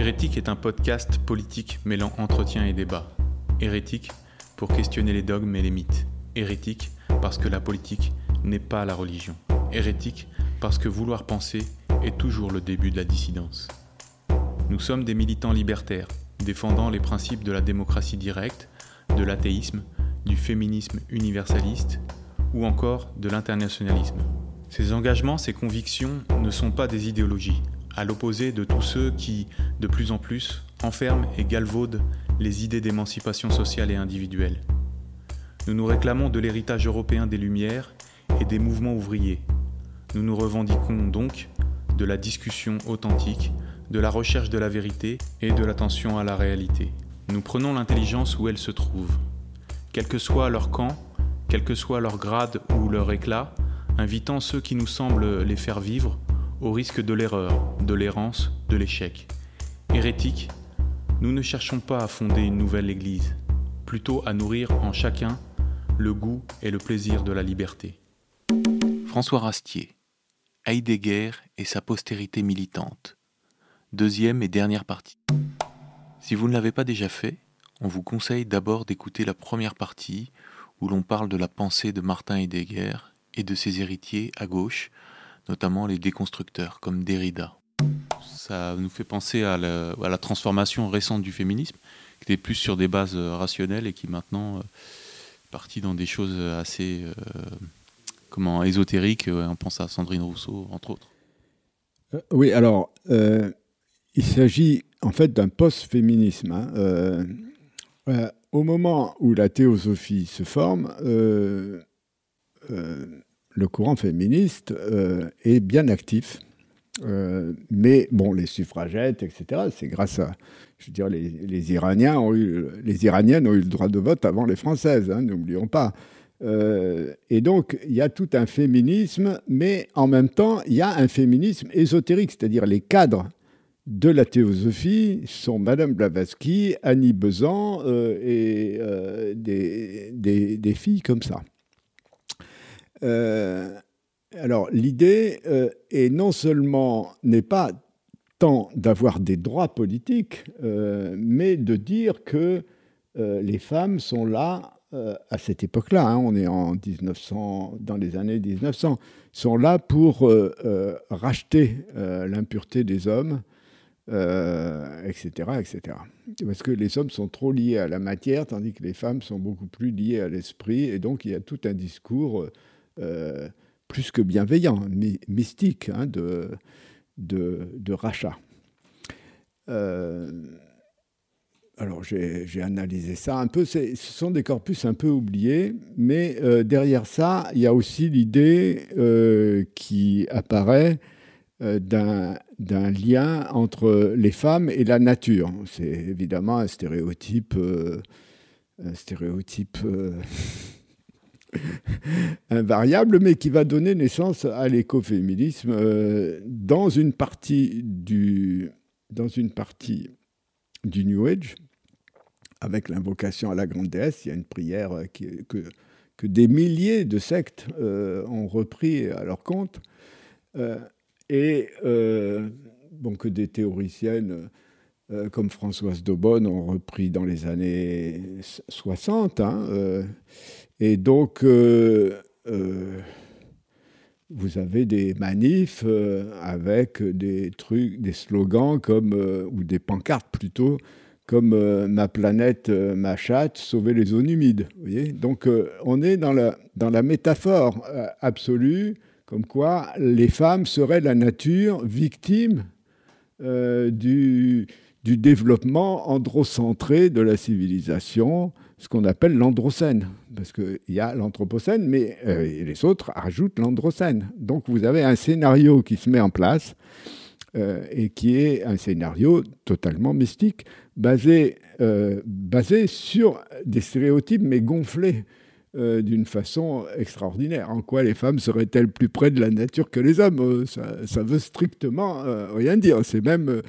Hérétique est un podcast politique mêlant entretien et débat. Hérétique pour questionner les dogmes et les mythes. Hérétique parce que la politique n'est pas la religion. Hérétique parce que vouloir penser est toujours le début de la dissidence. Nous sommes des militants libertaires, défendant les principes de la démocratie directe, de l'athéisme, du féminisme universaliste ou encore de l'internationalisme. Ces engagements, ces convictions ne sont pas des idéologies, à l'opposé de tous ceux qui, de plus en plus, enferment et galvaudent les idées d'émancipation sociale et individuelle. Nous nous réclamons de l'héritage européen des Lumières et des mouvements ouvriers. Nous nous revendiquons donc de la discussion authentique, de la recherche de la vérité et de l'attention à la réalité. Nous prenons l'intelligence où elle se trouve. Quel que soit leur camp, quel que soit leur grade ou leur éclat, invitant ceux qui nous semblent les faire vivre au risque de l'erreur, de l'errance, de l'échec. Hérétiques, nous ne cherchons pas à fonder une nouvelle église, plutôt à nourrir en chacun le goût et le plaisir de la liberté. François Rastier, Heidegger et sa postérité militante. Deuxième et dernière partie. Si vous ne l'avez pas déjà fait, on vous conseille d'abord d'écouter la première partie où l'on parle de la pensée de Martin Heidegger et de ses héritiers à gauche, notamment les déconstructeurs comme Derrida. Ça nous fait penser à la transformation récente du féminisme, qui était plus sur des bases rationnelles et qui maintenant est partie dans des choses assez ésotériques. On pense à Sandrine Rousseau, entre autres. Oui, alors... Il s'agit en fait d'un post-féminisme. Au moment où la théosophie se forme, le courant féministe est bien actif. Mais bon, les suffragettes, etc., c'est grâce à... Je veux dire, les Iraniennes ont eu le droit de vote avant les Françaises, hein, n'oublions pas. Et donc, il y a tout un féminisme, mais en même temps, il y a un féminisme ésotérique, c'est-à-dire les cadres de la théosophie sont Madame Blavatsky, Annie Besant et des filles comme ça. Alors l'idée n'est pas tant d'avoir des droits politiques, mais de dire que les femmes sont là à cette époque-là. Hein, on est en 1900, dans les années 1900, sont là pour racheter l'impureté des hommes. Etc., etc. Parce que les hommes sont trop liés à la matière, tandis que les femmes sont beaucoup plus liées à l'esprit, et donc il y a tout un discours plus que bienveillant, mystique, hein, de rachat. Alors j'ai analysé ça un peu. Ce sont des corpus un peu oubliés, mais derrière ça, il y a aussi l'idée qui apparaît d'un lien entre les femmes et la nature. C'est évidemment un stéréotype, invariable, mais qui va donner naissance à l'écoféminisme dans une partie du New Age, avec l'invocation à la grande déesse. Il y a une prière que des milliers de sectes ont repris à leur compte. Que des théoriciennes comme Françoise Daubonne ont repris dans les années 60. Hein, vous avez des manifs avec des slogans ou des pancartes plutôt, comme « Ma planète, ma chatte, sauvez les zones humides ». Donc, on est dans la métaphore absolue, comme quoi les femmes seraient la nature victime du développement androcentré de la civilisation, ce qu'on appelle l'androcène. Parce qu'il y a l'anthropocène, mais les autres rajoutent l'androcène. Donc vous avez un scénario qui se met en place et qui est un scénario totalement mystique, basé sur des stéréotypes, mais gonflés. D'une façon extraordinaire. En quoi les femmes seraient-elles plus près de la nature que les hommes ? Ça veut strictement rien dire. C'est même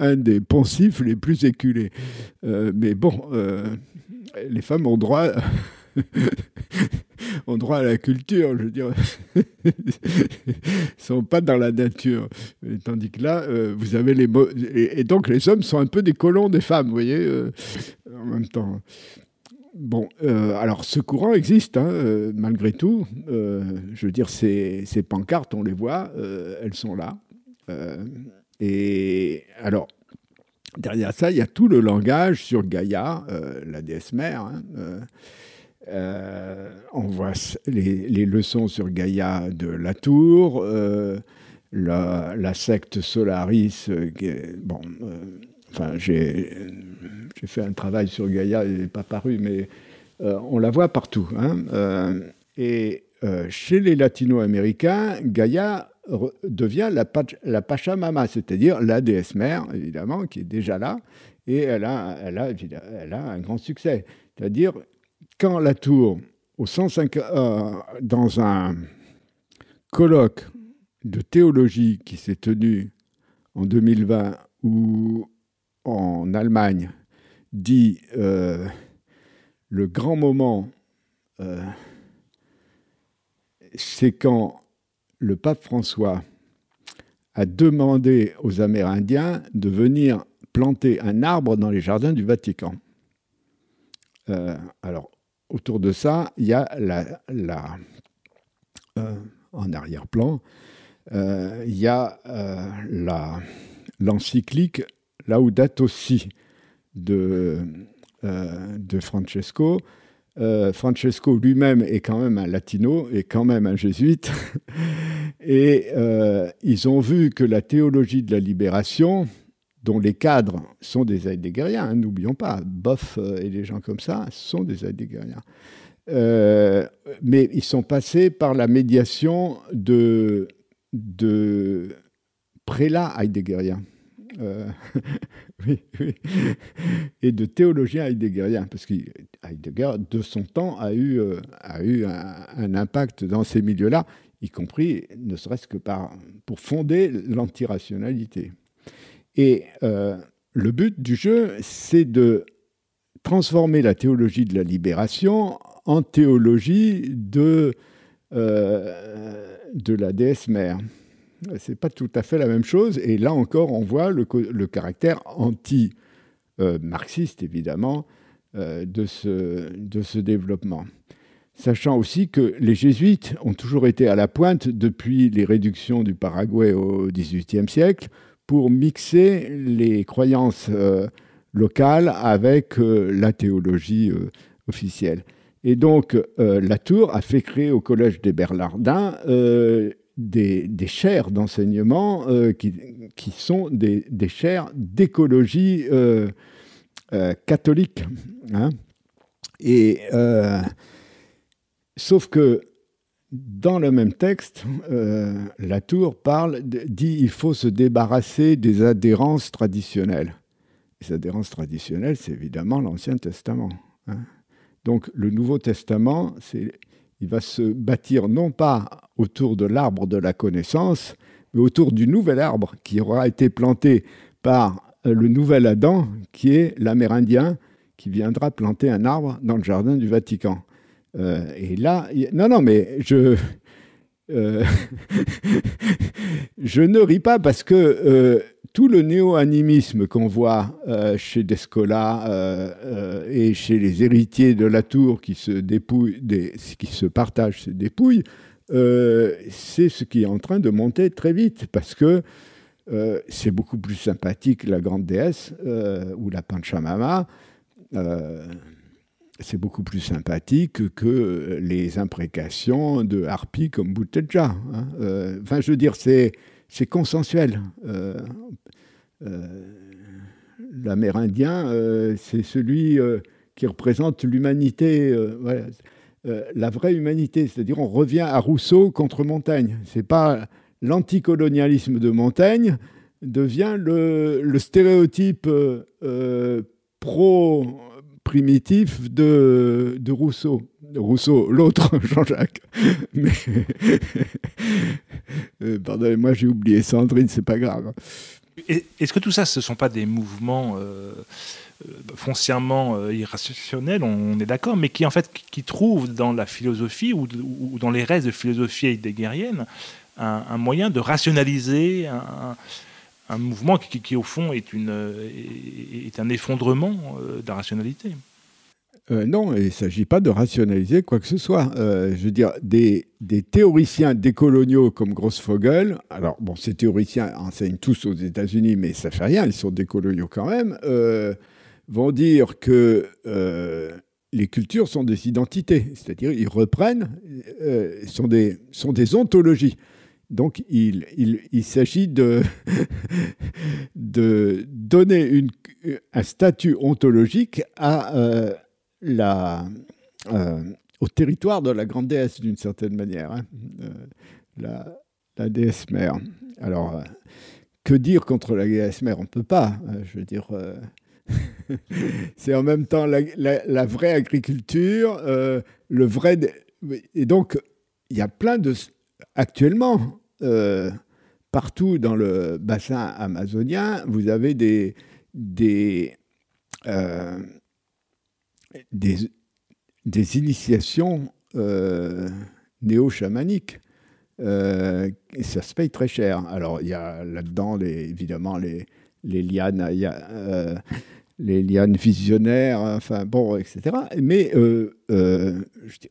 un des poncifs les plus éculés. Les femmes ont droit ont droit à la culture, je veux dire, sont pas dans la nature. Tandis que là, vous avez les mots. Et donc, les hommes sont un peu des colons des femmes, vous voyez, en même temps. Bon, alors ce courant existe, hein, malgré tout. Je veux dire, ces pancartes, on les voit, elles sont là. Et alors, derrière ça, il y a tout le langage sur Gaïa, la déesse mère. Hein, on voit les leçons sur Gaïa de Latour, la secte Solaris. Enfin, j'ai fait un travail sur Gaïa, il n'est pas paru, mais on la voit partout. Hein, chez les latino-américains, Gaïa devient la Pachamama, c'est-à-dire la déesse mère, évidemment, qui est déjà là, et elle a un grand succès. C'est-à-dire, quand Latour, dans un colloque de théologie qui s'est tenu en 2020 ou en Allemagne, dit le grand moment, c'est quand le pape François a demandé aux Amérindiens de venir planter un arbre dans les jardins du Vatican. Alors, autour de ça, il y a en arrière-plan, il y a l'encyclique Laudato Si de Francesco. Francesco lui-même est quand même un latino, est quand même un jésuite, et ils ont vu que la théologie de la libération, dont les cadres sont des heideggeriens, n'oublions pas, Boff et les gens comme ça sont des heideggeriens, mais ils sont passés par la médiation de prélats heideggeriens. Oui. Et de théologien heideggerien, parce que Heidegger, de son temps, a eu un impact dans ces milieux-là, y compris, ne serait-ce que pour fonder l'antirationalité. Et le but du jeu, c'est de transformer la théologie de la libération en théologie de la déesse mère. C'est pas tout à fait la même chose. Et là encore, on voit le caractère anti-marxiste, évidemment, de ce développement. Sachant aussi que les jésuites ont toujours été à la pointe depuis les réductions du Paraguay au XVIIIe siècle pour mixer les croyances locales avec la théologie officielle. Et donc, Latour a fait créer au Collège des Bernardins des chaires d'enseignement qui sont des chaires d'écologie catholique. Hein. Et, sauf que dans le même texte, Latour dit qu'il faut se débarrasser des adhérences traditionnelles. Les adhérences traditionnelles, c'est évidemment l'Ancien Testament. Hein. Donc le Nouveau Testament, il va se bâtir non pas autour de l'arbre de la connaissance, mais autour du nouvel arbre qui aura été planté par le nouvel Adam, qui est l'Amérindien, qui viendra planter un arbre dans le jardin du Vatican. Et là, je ne ris pas parce que tout le néo-animisme qu'on voit chez Descola et chez les héritiers de Latour qui se partagent ces dépouilles, c'est ce qui est en train de monter très vite, parce que c'est beaucoup plus sympathique la grande déesse ou la Pachamama, c'est beaucoup plus sympathique que les imprécations de harpie comme Bouteja. Hein. Enfin, je veux dire, c'est consensuel. L'Amérindien, c'est celui qui représente l'humanité. Voilà. La vraie humanité, c'est-à-dire on revient à Rousseau contre Montaigne. C'est pas l'anticolonialisme de Montaigne devient le stéréotype pro-primitif de Rousseau. Rousseau, l'autre, Jean-Jacques. Mais... pardonnez-moi, j'ai oublié Sandrine, c'est pas grave. Est-ce que tout ça, ce ne sont pas des mouvements foncièrement irrationnels, on est d'accord, mais qui en fait qui trouvent dans la philosophie ou dans les restes de philosophie heideggerienne un moyen de rationaliser un mouvement qui au fond est un effondrement de la rationalité? Non, il ne s'agit pas de rationaliser quoi que ce soit. Je veux dire, des théoriciens décoloniaux comme Grosfoguel, alors bon, ces théoriciens enseignent tous aux États-Unis, mais ça ne fait rien, ils sont décoloniaux quand même, vont dire que les cultures sont des identités, c'est-à-dire ils reprennent, sont des ontologies. Donc il s'agit de donner un statut ontologique au territoire de la grande déesse, d'une certaine manière, hein. La déesse mère. Alors, que dire contre la déesse mère? On ne peut pas, je veux dire... C'est en même temps la vraie agriculture, le vrai... Et donc, il y a plein de... Actuellement, partout dans le bassin amazonien, vous avez des initiations néo-chamaniques. Ça se paye très cher. Alors, il y a là-dedans, évidemment, les lianes, il y a, les lianes visionnaires, enfin, bon, etc. Mais, je dis,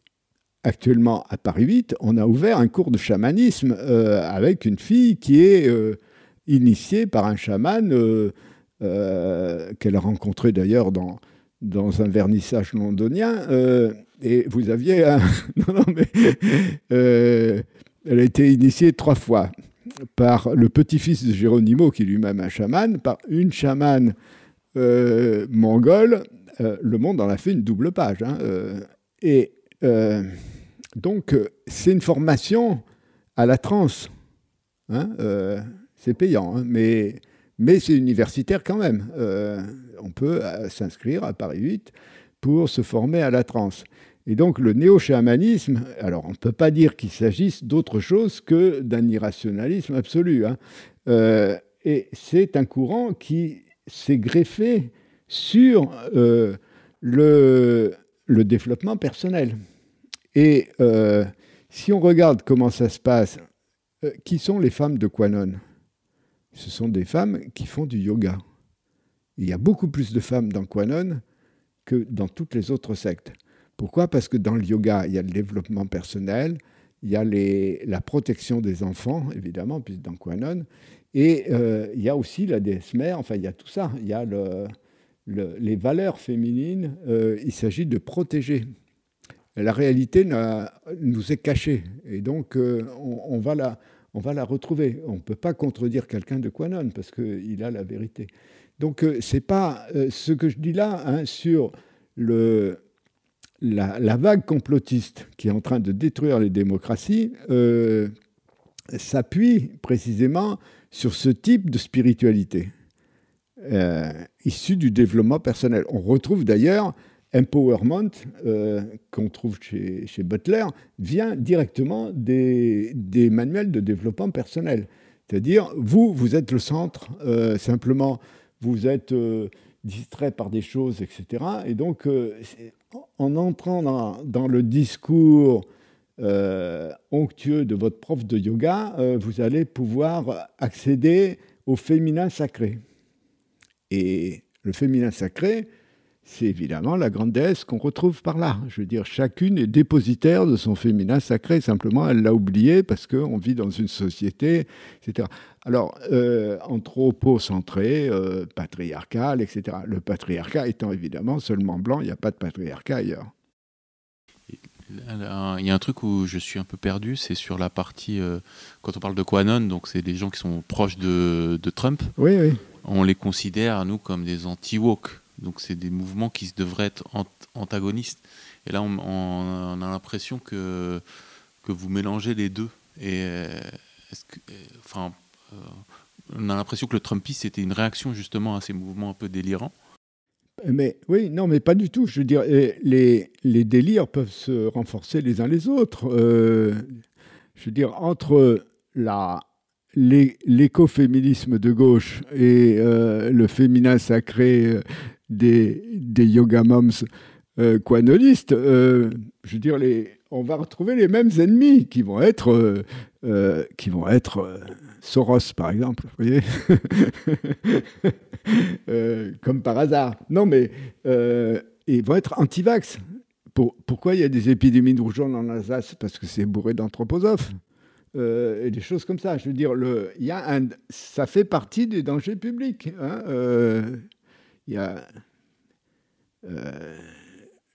actuellement, à Paris 8, on a ouvert un cours de chamanisme avec une fille qui est initiée par un chaman qu'elle a rencontré d'ailleurs dans un vernissage londonien, et vous aviez un... non, mais... elle a été initiée 3 fois par le petit-fils de Geronimo, qui est lui-même un chaman, par une chamane mongole. Le Monde en a fait une double page. Hein, donc, c'est une formation à la transe. Hein, c'est payant, hein, mais c'est universitaire quand même. On peut s'inscrire à Paris 8 pour se former à la transe. Et donc le néo-chamanisme, alors on ne peut pas dire qu'il s'agisse d'autre chose que d'un irrationalisme absolu. Hein. Et c'est un courant qui s'est greffé sur le développement personnel. Et si on regarde comment ça se passe, qui sont les femmes de Quanon? Ce sont des femmes qui font du yoga. Il y a beaucoup plus de femmes dans Quanon que dans toutes les autres sectes. Pourquoi? Parce que dans le yoga, il y a le développement personnel, il y a la protection des enfants, évidemment, puisque dans Quanon, et il y a aussi la déesse mère, enfin, il y a tout ça. Il y a les valeurs féminines, il s'agit de protéger. La réalité nous est cachée, et donc on va la retrouver. On ne peut pas contredire quelqu'un de Quanon parce qu'il a la vérité. Donc, ce n'est pas ce que je dis là, hein, sur la vague complotiste qui est en train de détruire les démocraties, s'appuie précisément sur ce type de spiritualité issue du développement personnel. On retrouve d'ailleurs Empowerment, qu'on trouve chez Butler, vient directement des manuels de développement personnel. C'est-à-dire, vous êtes le centre, simplement, vous êtes distrait par des choses, etc. Et donc, en entrant dans le discours onctueux de votre prof de yoga, vous allez pouvoir accéder au féminin sacré. Et le féminin sacré, c'est évidemment la grande déesse qu'on retrouve par là. Je veux dire, chacune est dépositaire de son féminin sacré. Simplement, elle l'a oublié parce qu'on vit dans une société, etc. Alors, anthropocentré, patriarcal, etc. Le patriarcat étant évidemment seulement blanc, il n'y a pas de patriarcat ailleurs. Il y a un truc où je suis un peu perdu, c'est sur la partie... quand on parle de Quanon, donc c'est des gens qui sont proches de Trump. Oui, oui. On les considère, nous, comme des anti-woke. Donc c'est des mouvements qui devraient être antagonistes. Et là, on a l'impression que vous mélangez les deux. Et on a l'impression que le Trumpiste était une réaction justement à ces mouvements un peu délirants. Mais oui, non, mais pas du tout. Je veux dire, les délires peuvent se renforcer les uns les autres. Je veux dire, entre la l'écoféminisme de gauche et le féminin sacré des yoga moms quanonistes, je veux dire, on va retrouver les mêmes ennemis qui vont être, Soros, par exemple, vous voyez, comme par hasard. Non, mais ils vont être anti-vax. Pourquoi il y a des épidémies de rougeole en Alsace? Parce que c'est bourré d'anthroposophes et des choses comme ça. Je veux dire, ça fait partie des dangers publics. Hein,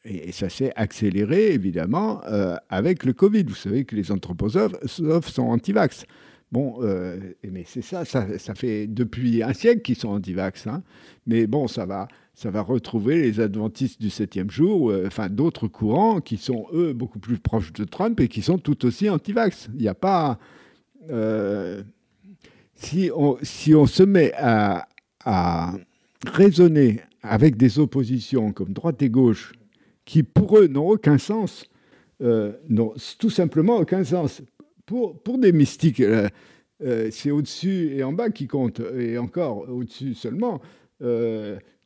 et ça s'est accéléré, évidemment, avec le Covid. Vous savez que les anthroposophes sont anti-vax. Bon, mais c'est ça fait depuis un siècle qu'ils sont anti-vax. Hein. Mais bon, ça va retrouver les adventistes du 7e jour, enfin d'autres courants qui sont, eux, beaucoup plus proches de Trump et qui sont tout aussi anti-vax. Il n'y a pas... si on se met à raisonner avec des oppositions comme droite et gauche, qui, pour eux, n'ont aucun sens, n'ont tout simplement aucun sens. Pour des mystiques, c'est au-dessus et en bas qui compte, et encore au-dessus seulement.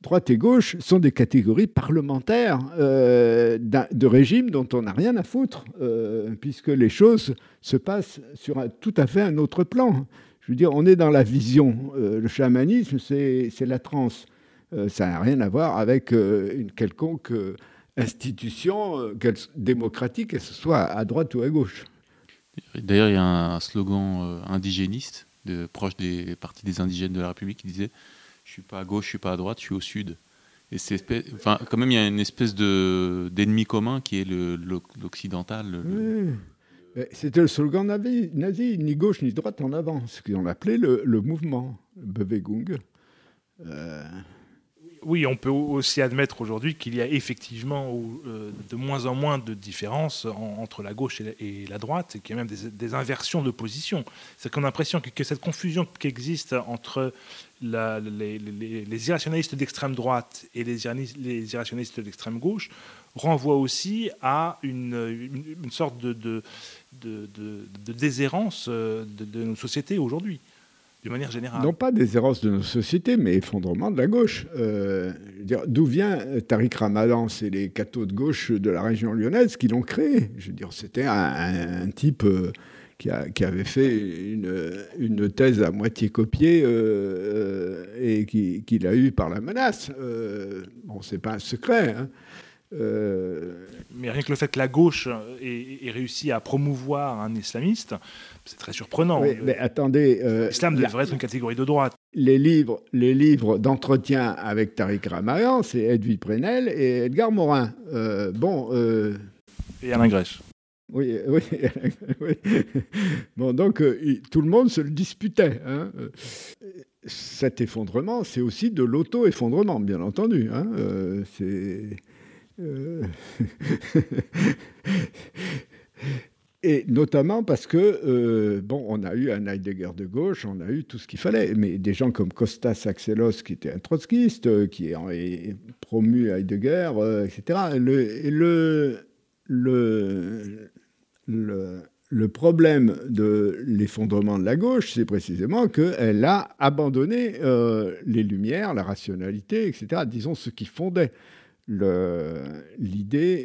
Droite et gauche sont des catégories parlementaires de régime dont on n'a rien à foutre, puisque les choses se passent sur tout à fait un autre plan. Je veux dire, on est dans la vision. Le chamanisme, c'est la transe. Ça n'a rien à voir avec une quelconque institution démocratique, que ce soit à droite ou à gauche. D'ailleurs, il y a un slogan indigéniste, proche des partis des indigènes de la République, qui disait « Je ne suis pas à gauche, je ne suis pas à droite, je suis au sud ». Et enfin, quand même, il y a une espèce d'ennemi commun qui est l'occidental. C'était le slogan nazi, ni gauche ni droite en avant, ce qu'on appelait le mouvement Bewegung. Oui, on peut aussi admettre aujourd'hui qu'il y a effectivement de moins en moins de différences entre la gauche et la droite, et qu'il y a même des inversions de position. C'est qu'on a l'impression que cette confusion qui existe entre les irrationalistes d'extrême droite et les irrationalistes d'extrême gauche renvoie aussi à une sorte de déshérence de nos sociétés aujourd'hui. De manière générale. Non pas des errances de nos sociétés, mais effondrement de la gauche. D'où vient Tariq Ramadan? C'est les cathos de gauche de la région lyonnaise qui l'ont créé. Je veux dire, c'était un type qui avait fait une thèse à moitié copiée et qui l'a eue par la menace. Bon, c'est pas un secret, hein. Mais rien que le fait que la gauche ait réussi à promouvoir un islamiste, c'est très surprenant. Oui, mais attendez, l'islam devrait être une catégorie de droite. Les livres d'entretien avec Tariq Ramadan, c'est Edwy Prenel et Edgar Morin. Et Alain Grèche. Oui. Bon, donc tout le monde se le disputait. Hein. Cet effondrement, c'est aussi de l'auto-effondrement, bien entendu. Hein. Et notamment parce que, on a eu un Heidegger de gauche, on a eu tout ce qu'il fallait, mais des gens comme Kostas Axelos, qui était un trotskiste, qui est promu Heidegger, etc. Le problème de l'effondrement de la gauche, c'est précisément qu'elle a abandonné les Lumières, la rationalité, etc., disons ce qui fondait l'idée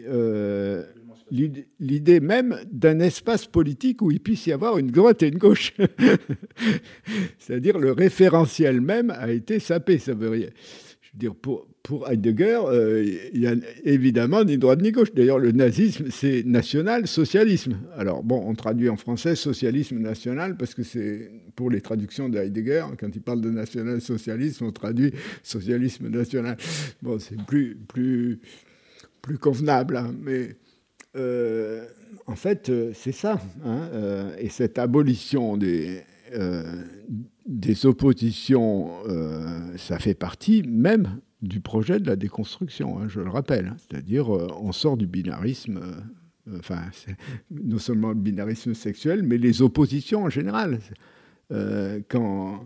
même d'un espace politique où il puisse y avoir une droite et une gauche. C'est-à-dire le référentiel même a été sapé. Ça veut dire, je veux dire, pour Heidegger, il n'y a évidemment ni droite ni gauche. D'ailleurs, le nazisme, c'est national-socialisme. Alors, bon, on traduit en français socialisme national parce que c'est pour les traductions de Heidegger. Quand il parle de national-socialisme, on traduit socialisme national. Bon, c'est plus convenable, hein, mais... en fait, c'est ça. Hein, et cette abolition des oppositions, ça fait partie même du projet de la déconstruction, hein, je le rappelle. Hein, c'est-à-dire, on sort du binarisme, non seulement le binarisme sexuel, mais les oppositions en général. Dans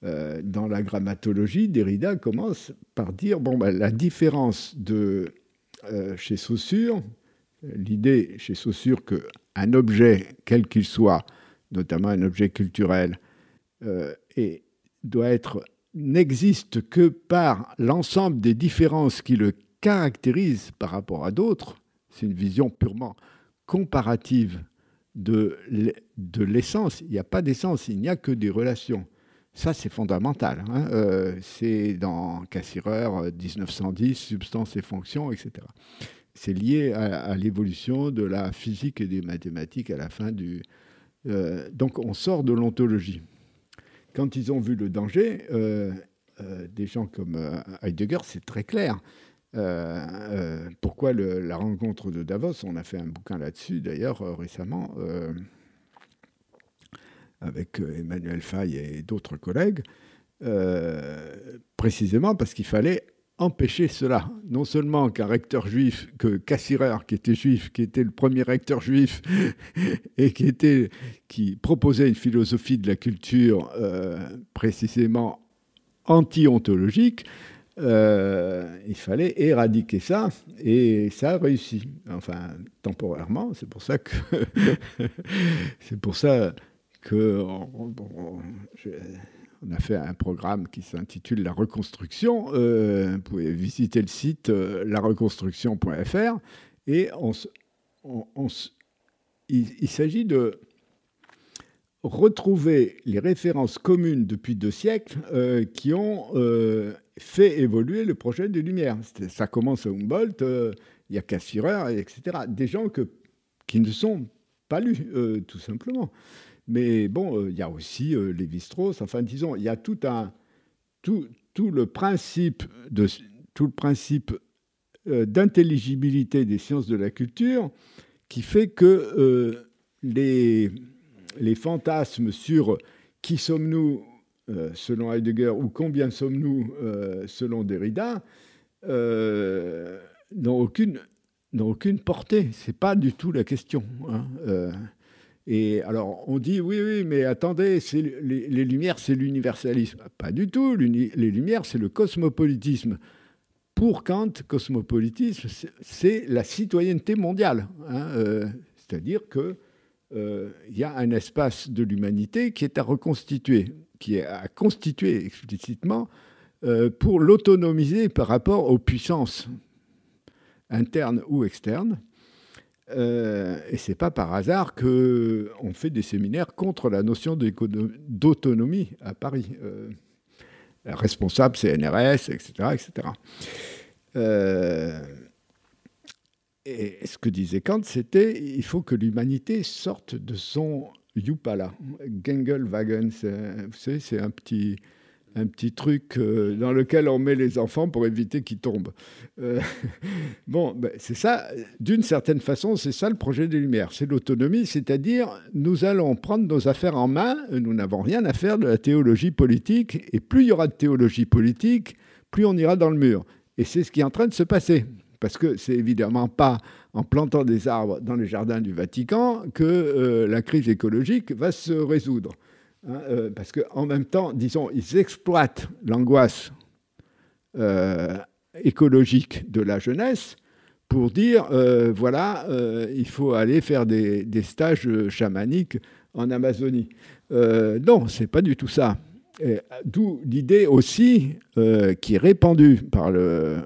la grammatologie, Derrida commence par dire la différence chez Saussure. L'idée chez Saussure qu'un objet, quel qu'il soit, notamment un objet culturel, et doit être, n'existe que par l'ensemble des différences qui le caractérisent par rapport à d'autres. C'est une vision purement comparative de l'essence. Il n'y a pas d'essence, il n'y a que des relations. Ça, c'est fondamental. Hein. C'est dans Cassirer, 1910, substance et fonction, etc. C'est lié à l'évolution de la physique et des mathématiques à la fin du... donc, on sort de l'ontologie. Quand ils ont vu le danger, des gens comme Heidegger, c'est très clair. Pourquoi la rencontre de Davos, on a fait un bouquin là-dessus, d'ailleurs, récemment... avec Emmanuel Faye et d'autres collègues, précisément parce qu'il fallait empêcher cela. Non seulement qu'un recteur juif, que Cassirer, qui était juif, qui était le premier recteur juif, et qui proposait une philosophie de la culture précisément anti-ontologique, il fallait éradiquer ça, et ça a réussi. Enfin, temporairement, c'est pour ça que... c'est pour ça... on a fait un programme qui s'intitule « La reconstruction ». Vous pouvez visiter le site lareconstruction.fr. Et il s'agit de retrouver les références communes depuis 2 siècles qui ont fait évoluer le projet des Lumières. Ça commence à Humboldt, il y a Cassirer, etc. Des gens qui ne sont pas lus, tout simplement. Mais bon, il y a aussi Lévi-Strauss. Enfin, disons, il y a tout le principe d'intelligibilité des sciences de la culture qui fait que les fantasmes sur qui sommes-nous selon Heidegger ou combien sommes-nous selon Derrida n'ont aucune portée. Ce n'est pas du tout la question. Hein. Et alors, on dit, oui, mais attendez, les Lumières, c'est l'universalisme. Pas du tout. Les Lumières, c'est le cosmopolitisme. Pour Kant, cosmopolitisme, c'est la citoyenneté mondiale. Hein, c'est-à-dire qu'il y a un espace de l'humanité qui est à reconstituer, qui est à constituer explicitement pour l'autonomiser par rapport aux puissances internes ou externes. Et ce n'est pas par hasard qu'on fait des séminaires contre la notion d'autonomie à Paris. Responsable CNRS, etc. etc. Et ce que disait Kant, c'était il faut que l'humanité sorte de son Yupala. Gängelwagen, vous savez, c'est un petit truc dans lequel on met les enfants pour éviter qu'ils tombent. Bon, ben, c'est ça, d'une certaine façon, c'est ça le projet des Lumières. C'est l'autonomie, c'est-à-dire nous allons prendre nos affaires en main, nous n'avons rien à faire de la théologie politique, et plus il y aura de théologie politique, plus on ira dans le mur. Et c'est ce qui est en train de se passer. Parce que c'est évidemment pas en plantant des arbres dans les jardins du Vatican que la crise écologique va se résoudre. Hein, parce qu'en même temps, disons, ils exploitent l'angoisse écologique de la jeunesse pour dire, voilà, il faut aller faire des stages chamaniques en Amazonie. Non, ce n'est pas du tout ça. Et d'où l'idée aussi qui est répandue par le...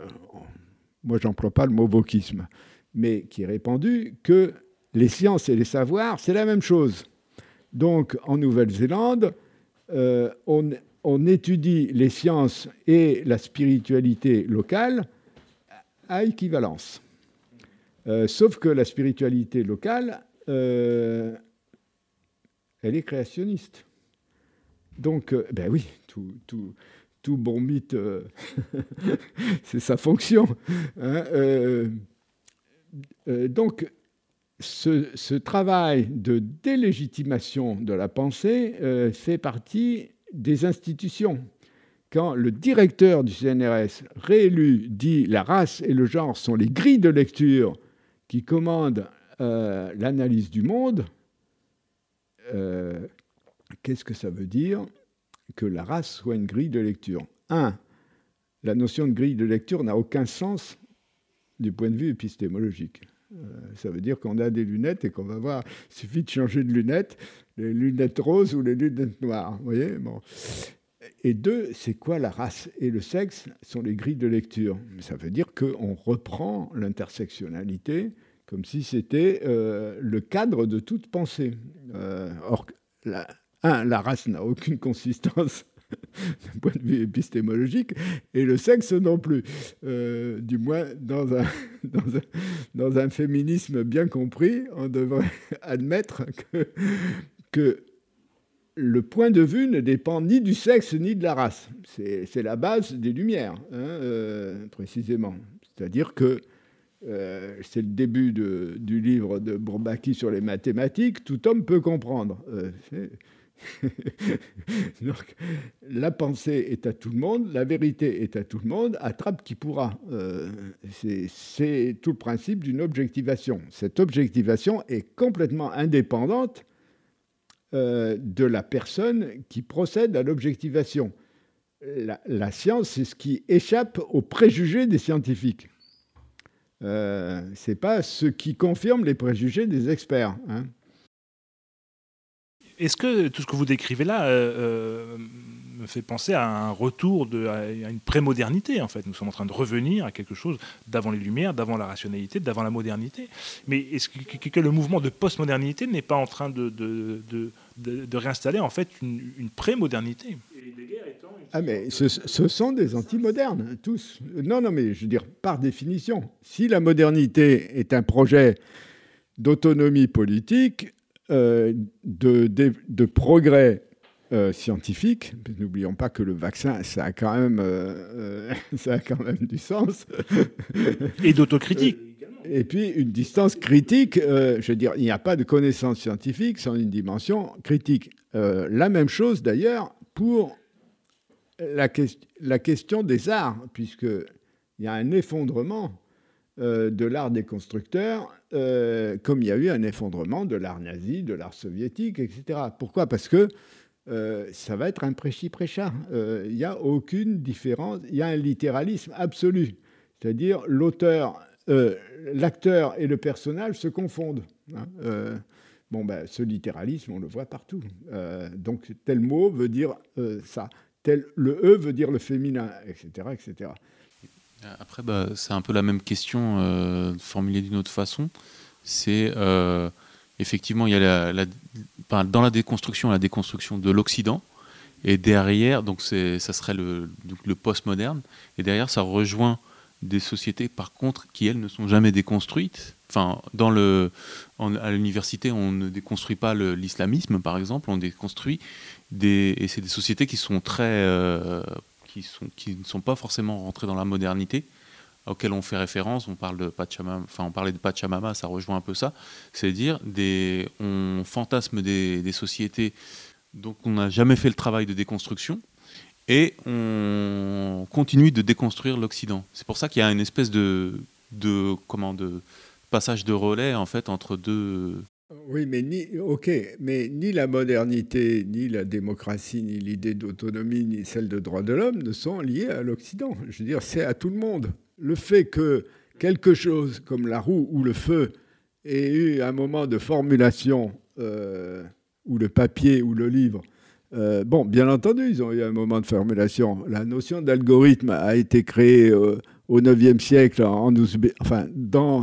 Moi, je n'emploie pas le mot wokisme, mais qui est répandue que les sciences et les savoirs, c'est la même chose. Donc, en Nouvelle-Zélande, on étudie les sciences et la spiritualité locale à équivalence. Sauf que la spiritualité locale, elle est créationniste. Donc, ben oui, tout bon mythe, c'est sa fonction. Hein, donc... Ce travail de délégitimation de la pensée fait partie des institutions. Quand le directeur du CNRS réélu dit « la race et le genre sont les grilles de lecture qui commandent l'analyse du monde », qu'est-ce que ça veut dire que la race soit une grille de lecture? 1. La notion de grille de lecture n'a aucun sens du point de vue épistémologique. Ça veut dire qu'on a des lunettes et qu'on va voir. Il suffit de changer de lunettes, les lunettes roses ou les lunettes noires. Vous voyez, bon. Et deux, c'est quoi la race et le sexe sont les grilles de lecture. Ça veut dire qu'on reprend l'intersectionnalité comme si c'était le cadre de toute pensée. Or, la race n'a aucune consistance d'un point de vue épistémologique, et le sexe non plus. Du moins, dans un féminisme bien compris, on devrait admettre que le point de vue ne dépend ni du sexe ni de la race. C'est la base des Lumières, hein, précisément. C'est-à-dire que c'est le début du livre de Bourbaki sur les mathématiques, tout homme peut comprendre. Donc, la pensée est à tout le monde, la vérité est à tout le monde, attrape qui pourra. C'est tout le principe d'une objectivation. Cette objectivation est complètement indépendante de la personne qui procède à l'objectivation. La science, c'est ce qui échappe aux préjugés des scientifiques. Ce n'est pas ce qui confirme les préjugés des experts, hein. Est-ce que tout ce que vous décrivez là me fait penser à un retour, à une prémodernité, en fait? Nous sommes en train de revenir à quelque chose d'avant les Lumières, d'avant la rationalité, d'avant la modernité. Mais est-ce que le mouvement de postmodernité n'est pas en train de réinstaller, en fait, une prémodernité? Ah, mais ce sont des antimodernes, tous. Non, non, mais je veux dire, par définition, si la modernité est un projet d'autonomie politique, de progrès scientifique. N'oublions pas que le vaccin, ça a quand même du sens. Et d'autocritique. Et puis une distance critique. Je veux dire, il n'y a pas de connaissance scientifique sans une dimension critique. La même chose d'ailleurs pour la question des arts, puisqu'il y a un effondrement de l'art des constructeurs, comme il y a eu un effondrement de l'art nazi, de l'art soviétique, etc. Pourquoi ? Parce que ça va être un prêchi-prêcha. Il n'y a aucune différence. Il y a un littéralisme absolu. C'est-à-dire l'acteur et le personnage se confondent, hein. Ce littéralisme, on le voit partout. Donc tel mot veut dire ça. Le E veut dire le féminin, etc., etc. Après, c'est un peu la même question formulée d'une autre façon. C'est effectivement, il y a dans la déconstruction de l'Occident, et derrière, donc ça serait le post-moderne, et derrière, ça rejoint des sociétés, par contre, qui, elles, ne sont jamais déconstruites. Enfin, à l'université, on ne déconstruit pas l'islamisme, par exemple, on déconstruit et c'est des sociétés qui sont très... qui ne sont pas forcément rentrés dans la modernité, auxquelles on fait référence. On parlait de Pachamama, ça rejoint un peu ça. C'est-à-dire, on fantasme des sociétés dont on n'a jamais fait le travail de déconstruction, et on continue de déconstruire l'Occident. C'est pour ça qu'il y a une espèce de passage de relais, en fait, entre deux... Oui, mais ni la modernité, ni la démocratie, ni l'idée d'autonomie, ni celle de droit de l'homme ne sont liées à l'Occident. Je veux dire, c'est à tout le monde. Le fait que quelque chose comme la roue ou le feu ait eu un moment de formulation, ou le papier ou le livre, bien entendu, ils ont eu un moment de formulation. La notion d'algorithme a été créée au IXe siècle, dans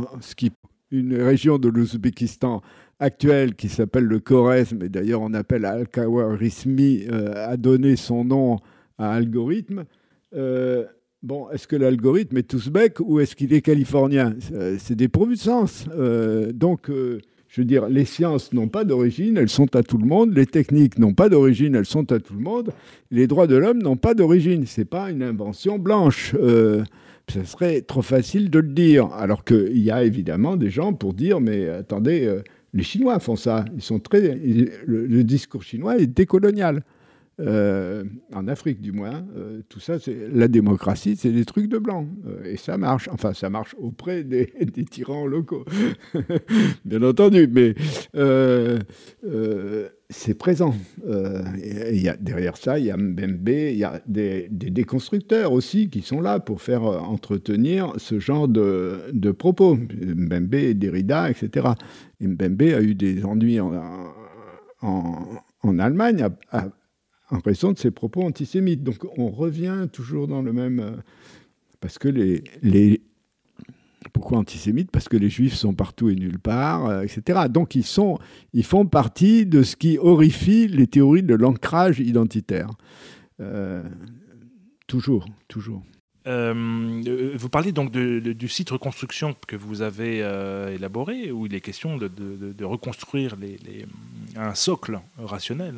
une région de l'Ouzbékistan actuelle qui s'appelle le Khorezm, et d'ailleurs on appelle Al-Khawarizmi, a donné son nom à algorithme. Est-ce que l'algorithme est ouzbek ou est-ce qu'il est californien? C'est dépourvu de sens. Je veux dire, les sciences n'ont pas d'origine, elles sont à tout le monde. Les techniques n'ont pas d'origine, elles sont à tout le monde. Les droits de l'homme n'ont pas d'origine. Ce n'est pas une invention blanche. Ce serait trop facile de le dire, alors qu'il y a évidemment des gens pour dire « Mais attendez, les Chinois font ça, ils sont le discours chinois est décolonial. en Afrique du moins, tout ça, la démocratie, c'est des trucs de blancs. Et ça marche. Enfin, ça marche auprès des tyrans locaux, bien entendu. Mais c'est présent. Derrière ça, il y a Mbembe, il y a des déconstructeurs aussi qui sont là pour faire entretenir ce genre de propos. Mbembe, Derrida, etc. Et Mbembe a eu des ennuis en Allemagne, en raison de ses propos antisémites. Donc on revient toujours dans le même... Parce que Pourquoi antisémites ? Parce que les Juifs sont partout et nulle part, etc. Donc ils font partie de ce qui horrifie les théories de l'ancrage identitaire. Toujours. Vous parlez donc du site reconstruction que vous avez élaboré, où il est question de reconstruire un socle rationnel.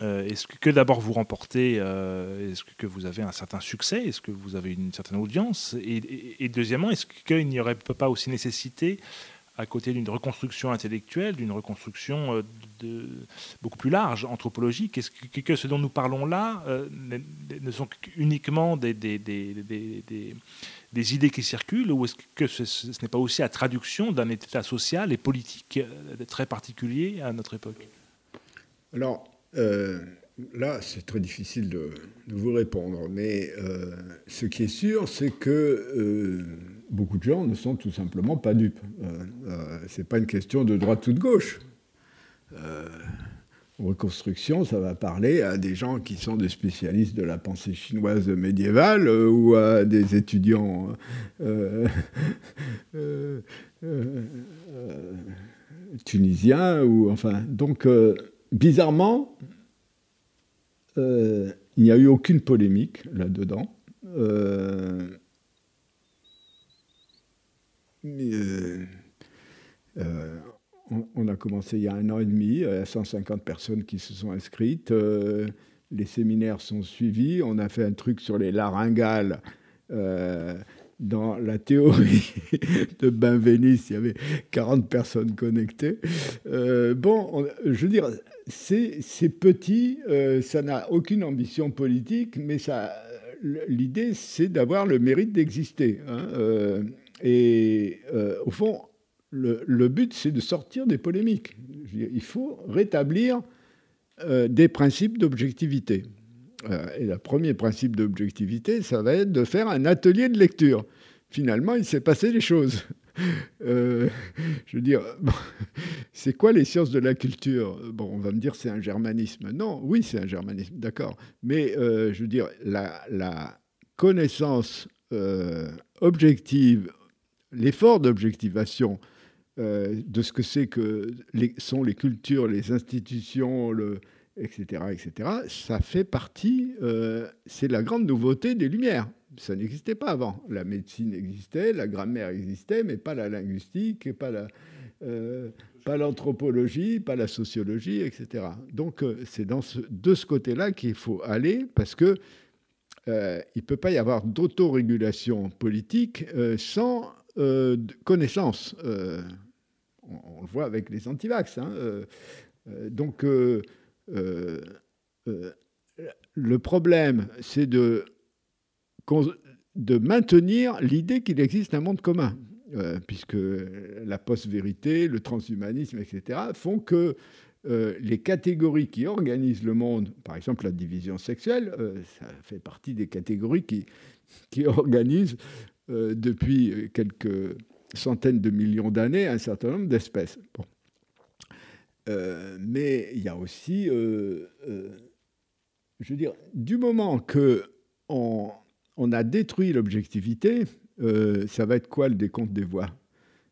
Est-ce que d'abord vous remportez, est-ce que vous avez un certain succès, est-ce que vous avez une certaine audience, et deuxièmement, est-ce qu'il n'y aurait pas aussi nécessité, à côté d'une reconstruction intellectuelle, d'une reconstruction beaucoup plus large, anthropologique? Est-ce que ce dont nous parlons là ne sont uniquement des idées qui circulent, ou est-ce que ce n'est pas aussi la traduction d'un état social et politique très particulier à notre époque? Alors... là, c'est très difficile de vous répondre, mais ce qui est sûr, c'est que beaucoup de gens ne sont tout simplement pas dupes. Ce n'est pas une question de droite ou de gauche. Reconstruction, ça va parler à des gens qui sont des spécialistes de la pensée chinoise médiévale ou à des étudiants... tunisiens, ou... Enfin, donc... bizarrement, il n'y a eu aucune polémique là-dedans. On a commencé il y a 1 an et demi, il y a 150 personnes qui se sont inscrites, les séminaires sont suivis, on a fait un truc sur les laryngales... dans la théorie de Benveniste, il y avait 40 personnes connectées. Je veux dire, c'est petit, ça n'a aucune ambition politique, mais l'idée, c'est d'avoir le mérite d'exister. Au fond, le but, c'est de sortir des polémiques. Je veux dire, il faut rétablir des principes d'objectivité. Et le premier principe d'objectivité, ça va être de faire un atelier de lecture. Finalement, il s'est passé des choses. Je veux dire, bon, c'est quoi les sciences de la culture ? Bon, on va me dire c'est un germanisme. Non, oui, c'est un germanisme, d'accord. Mais je veux dire, la connaissance objective, l'effort d'objectivation de ce que c'est que sont les cultures, les institutions, etc., ça fait partie... c'est la grande nouveauté des Lumières. Ça n'existait pas avant. La médecine existait, la grammaire existait, mais pas la linguistique, et pas l'anthropologie, pas la sociologie, etc. Donc, c'est de ce côté-là qu'il faut aller, parce qu'il ne peut pas y avoir d'autorégulation politique sans connaissance. On le voit avec les antivax. Donc... le problème, c'est de maintenir l'idée qu'il existe un monde commun, puisque la post-vérité, le transhumanisme, etc., font que les catégories qui organisent le monde, par exemple la division sexuelle, ça fait partie des catégories qui organisent depuis quelques centaines de millions d'années un certain nombre d'espèces. Bon. Mais il y a aussi, je veux dire, du moment qu'on a détruit l'objectivité, ça va être quoi le décompte des voix ?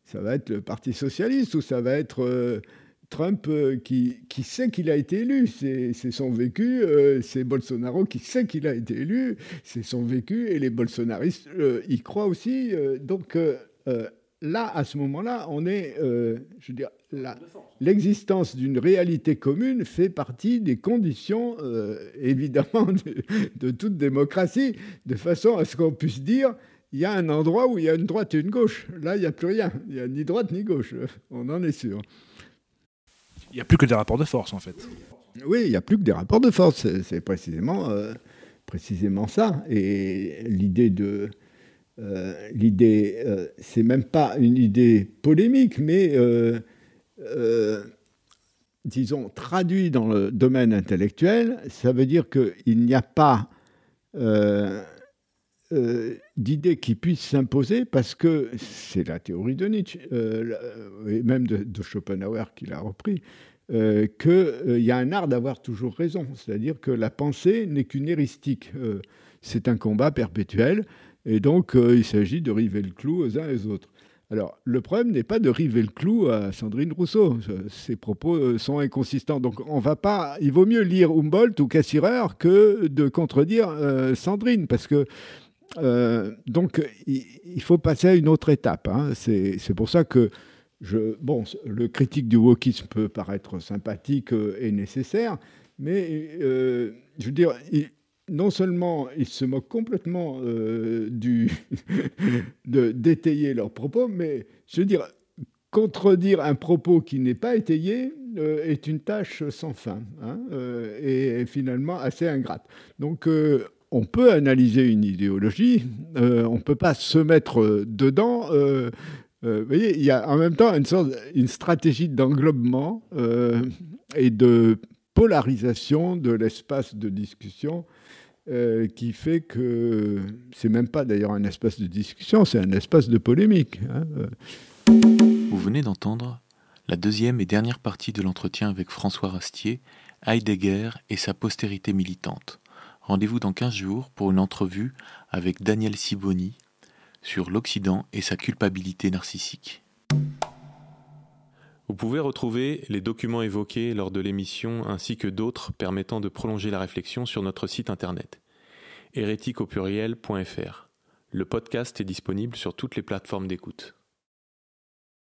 Ça va être le Parti socialiste ou ça va être Trump qui sait qu'il a été élu ? C'est son vécu, c'est Bolsonaro qui sait qu'il a été élu, c'est son vécu, et les bolsonaristes y croient aussi. Là, à ce moment-là, on est, je veux dire, l'existence d'une réalité commune fait partie des conditions, évidemment, de toute démocratie, de façon à ce qu'on puisse dire, il y a un endroit où il y a une droite et une gauche. Là, il n'y a plus rien. Il n'y a ni droite ni gauche. On en est sûr. Il n'y a plus que des rapports de force, en fait. Oui, il n'y a plus que des rapports de force. C'est précisément ça. Et l'idée de... c'est même pas une idée polémique, mais disons, traduit dans le domaine intellectuel, ça veut dire qu'il n'y a pas d'idée qui puisse s'imposer, parce que c'est la théorie de Nietzsche, et même de Schopenhauer qui l'a repris, qu'il y a un art d'avoir toujours raison, c'est-à-dire que la pensée n'est qu'une heuristique, c'est un combat perpétuel. Et donc, il s'agit de river le clou aux uns et aux autres. Alors, le problème n'est pas de river le clou à Sandrine Rousseau. Ses propos sont inconsistants. Donc, on va pas... Il vaut mieux lire Humboldt ou Cassirer que de contredire Sandrine, parce que... donc, il faut passer à une autre étape. Hein. C'est pour ça que... Bon, le critique du wokisme peut paraître sympathique et nécessaire, mais, je veux dire... Non seulement ils se moquent complètement d'étayer leurs propos, mais je veux dire, contredire un propos qui n'est pas étayé est une tâche sans fin, hein, et finalement assez ingrate. Donc on peut analyser une idéologie, on ne peut pas se mettre dedans. Vous voyez, il y a en même temps une stratégie d'englobement et de polarisation de l'espace de discussion. Qui fait que c'est même pas d'ailleurs un espace de discussion, c'est un espace de polémique. Hein. Vous venez d'entendre la deuxième et dernière partie de l'entretien avec François Rastier, Heidegger et sa postérité militante. Rendez-vous dans 15 jours pour une entrevue avec Daniel Siboni sur l'Occident et sa culpabilité narcissique. Vous pouvez retrouver les documents évoqués lors de l'émission ainsi que d'autres permettant de prolonger la réflexion sur notre site internet hérétique au pluriel.fr. Le podcast est disponible sur toutes les plateformes d'écoute.